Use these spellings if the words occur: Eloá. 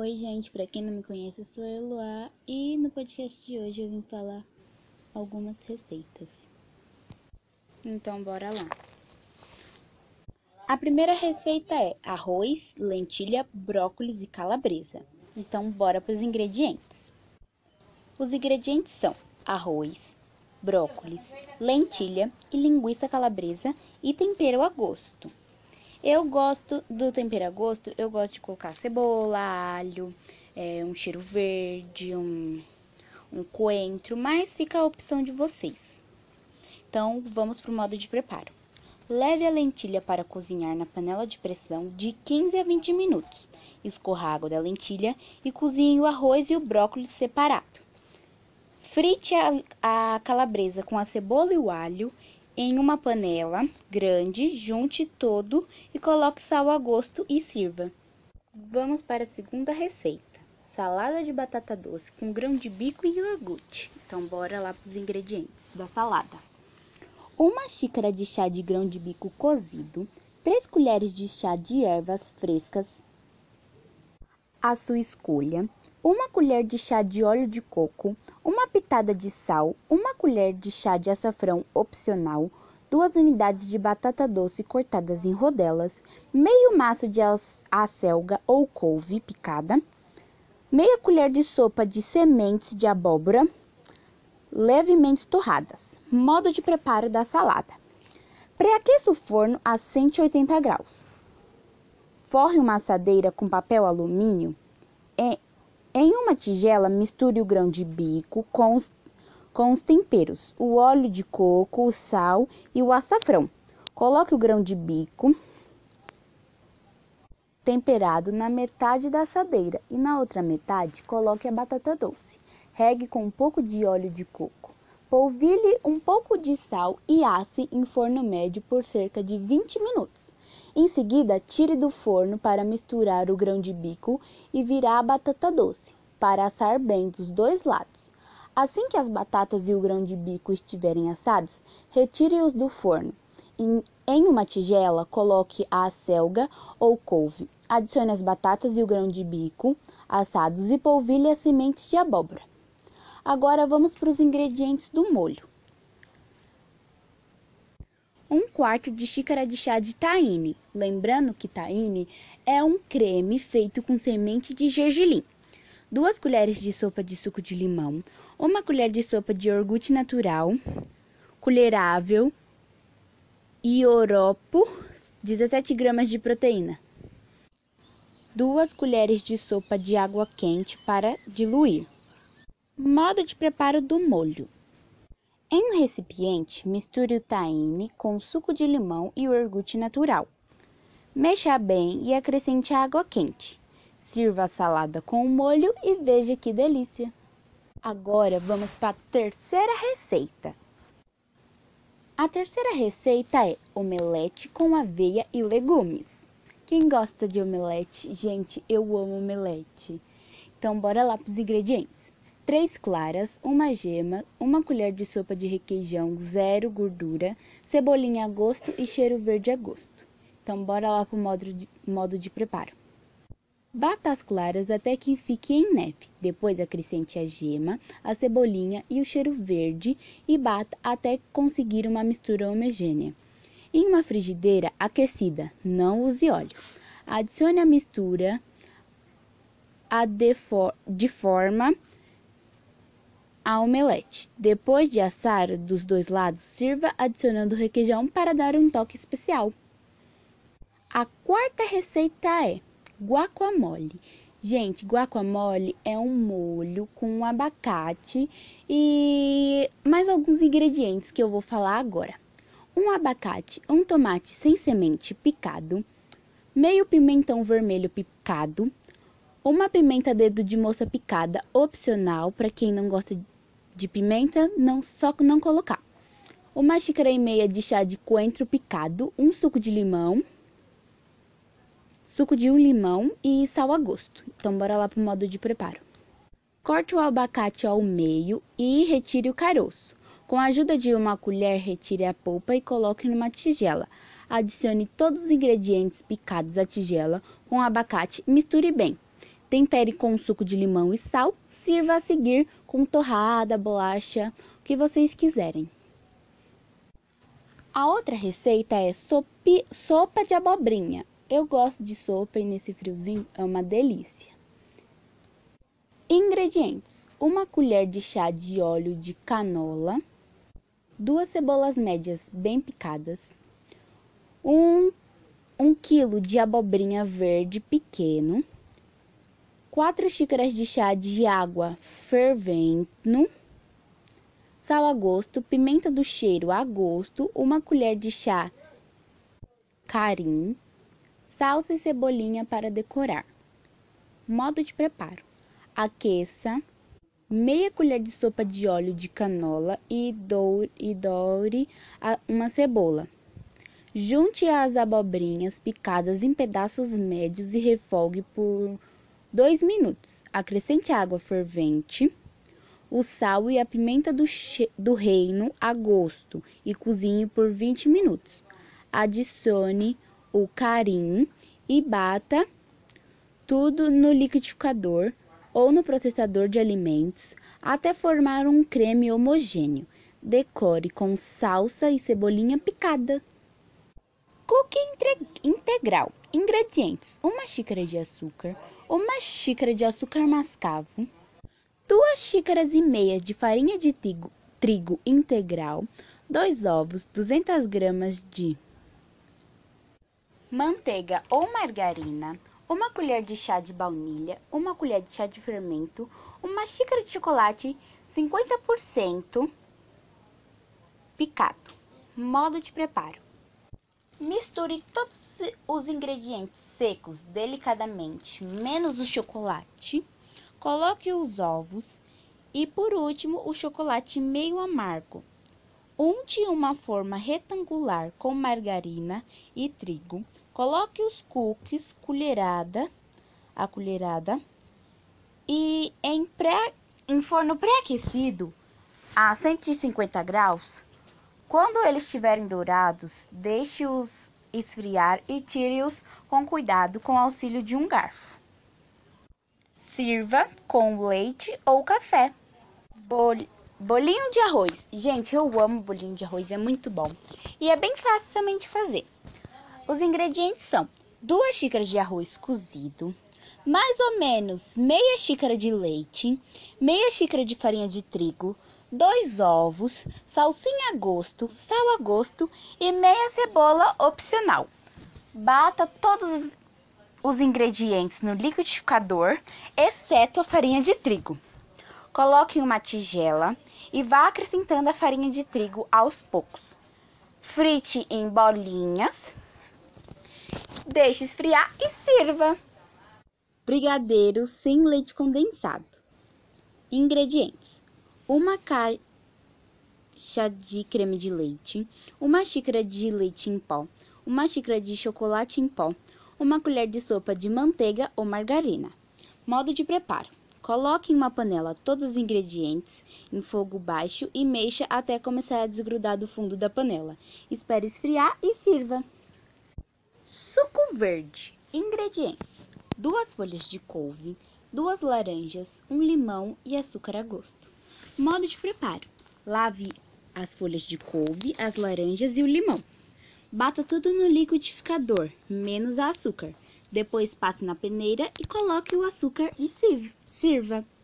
Oi, gente, pra quem não me conhece, eu sou a Eloá e no podcast de hoje eu vim falar algumas receitas. Então, bora lá. A primeira receita é arroz, lentilha, brócolis e calabresa. Então, bora pros ingredientes. Os ingredientes são arroz, brócolis, lentilha e linguiça calabresa e tempero a gosto. Eu gosto do tempero a gosto, eu gosto de colocar cebola, alho, um cheiro verde, um coentro, mas fica a opção de vocês. Então, vamos para o modo de preparo. Leve a lentilha para cozinhar na panela de pressão de 15 a 20 minutos. Escorra a água da lentilha e cozinhe o arroz e o brócolis separado. Frite a calabresa com a cebola e o alho. Em uma panela grande, junte todo e coloque sal a gosto e sirva. Vamos para a segunda receita. Salada de batata doce com grão de bico e iogurte. Então, bora lá para os ingredientes da salada. 1 xícara de chá de grão de bico cozido, 3 colheres de chá de ervas frescas à sua escolha, 1 colher de chá de óleo de coco, 1 pitada de sal, 1 colher de chá de açafrão opcional, 2 unidades de batata doce cortadas em rodelas, meio maço de acelga ou couve picada, meia colher de sopa de sementes de abóbora, levemente torradas. Modo de preparo da salada. Pré-aqueça o forno a 180 graus. Forre uma assadeira com papel alumínio. Em uma tigela, misture o grão de bico com os temperos, o óleo de coco, o sal e o açafrão. Coloque o grão de bico temperado na metade da assadeira e na outra metade coloque a batata doce. Regue com um pouco de óleo de coco. Polvilhe um pouco de sal e asse em forno médio por cerca de 20 minutos. Em seguida, tire do forno para misturar o grão de bico e virar a batata doce, para assar bem dos dois lados. Assim que as batatas e o grão de bico estiverem assados, retire-os do forno. Em uma tigela, coloque a acelga ou couve. Adicione as batatas e o grão de bico assados e polvilhe as sementes de abóbora. Agora vamos para os ingredientes do molho. 1/4 de xícara de chá de tahine, lembrando que tahine é um creme feito com semente de gergelim, 2 colheres de sopa de suco de limão, 1 colher de sopa de iogurte natural, colherável, ioropo, 17 gramas de proteína, 2 colheres de sopa de água quente para diluir. Modo de preparo do molho. Em um recipiente, misture o tahine com suco de limão e o iogurte natural. Mexa bem e acrescente a água quente. Sirva a salada com o molho e veja que delícia! Agora vamos para a terceira receita. A terceira receita é omelete com aveia e legumes. Quem gosta de omelete? Gente, eu amo omelete. Então, bora lá para os ingredientes. 3 claras, 1 gema, 1 colher de sopa de requeijão, 0 gordura, cebolinha a gosto e cheiro verde a gosto. Então, bora lá pro modo de preparo. Bata as claras até que fique em neve. Depois, acrescente a gema, a cebolinha e o cheiro verde e bata até conseguir uma mistura homogênea. Em uma frigideira aquecida, não use óleo. Adicione a mistura de forma a omelete. Depois de assar dos dois lados, sirva adicionando requeijão para dar um toque especial. A quarta receita é guacamole. Gente, guacamole é um molho com abacate e mais alguns ingredientes que eu vou falar agora. 1 abacate, 1 tomate sem semente picado, meio pimentão vermelho picado, 1 pimenta dedo de moça picada, opcional, para quem não gosta de pimenta, só não colocar. 1 xícara e meia de chá de coentro picado, um suco de um limão e sal a gosto. Então, bora lá pro modo de preparo. Corte o abacate ao meio e retire o caroço. Com a ajuda de 1 colher, retire a polpa e coloque numa tigela. Adicione todos os ingredientes picados à tigela com o abacate e misture bem. Tempere com suco de limão e sal. Sirva a seguir com torrada, bolacha, o que vocês quiserem. A outra receita é sopa de abobrinha. Eu gosto de sopa e nesse friozinho é uma delícia. Ingredientes: uma colher de chá de óleo de canola, 2 cebolas médias bem picadas, 1 quilo de abobrinha verde pequeno, 4 xícaras de chá de água fervendo, sal a gosto, pimenta do cheiro a gosto, 1 colher de chá carim, salsa e cebolinha para decorar. Modo de preparo: aqueça meia colher de sopa de óleo de canola e doure uma cebola. Junte as abobrinhas picadas em pedaços médios e refogue por 2 minutos. Acrescente a água fervente, o sal e a pimenta do reino a gosto e cozinhe por 20 minutos. Adicione o carim e bata tudo no liquidificador ou no processador de alimentos até formar um creme homogêneo. Decore com salsa e cebolinha picada. Cookie integral. Ingredientes: 1 xícara de açúcar, 1 xícara de açúcar mascavo, 2 xícaras e meia de farinha de trigo integral, 2 ovos, 200 gramas de manteiga ou margarina, 1 colher de chá de baunilha, 1 colher de chá de fermento, 1 xícara de chocolate 50% picado. Modo de preparo: misture todos os ingredientes secos delicadamente, menos o chocolate. Coloque os ovos e, por último, o chocolate meio amargo. Unte uma forma retangular com margarina e trigo. Coloque os cookies a colherada e em forno pré-aquecido a 150 graus. Quando eles estiverem dourados, deixe-os esfriar e tire-os com cuidado com o auxílio de um garfo. Sirva com leite ou café. Bolinho de arroz. Gente, eu amo bolinho de arroz, é muito bom. E é bem fácil também de fazer. Os ingredientes são 2 xícaras de arroz cozido, mais ou menos meia xícara de leite, meia xícara de farinha de trigo, 2 ovos, salsinha a gosto, sal a gosto e meia cebola opcional. Bata todos os ingredientes no liquidificador, exceto a farinha de trigo. Coloque em uma tigela e vá acrescentando a farinha de trigo aos poucos. Frite em bolinhas, deixe esfriar e sirva. Brigadeiro sem leite condensado. Ingredientes: 1 caixa de creme de leite, 1 xícara de leite em pó, 1 xícara de chocolate em pó, 1 colher de sopa de manteiga ou margarina. Modo de preparo: coloque em uma panela todos os ingredientes em fogo baixo e mexa até começar a desgrudar do fundo da panela. Espere esfriar e sirva. Suco verde. Ingredientes: 2 folhas de couve, 2 laranjas, 1 limão e açúcar a gosto. Modo de preparo: lave as folhas de couve, as laranjas e o limão. Bata tudo no liquidificador, menos açúcar. Depois passe na peneira e coloque o açúcar e sirva.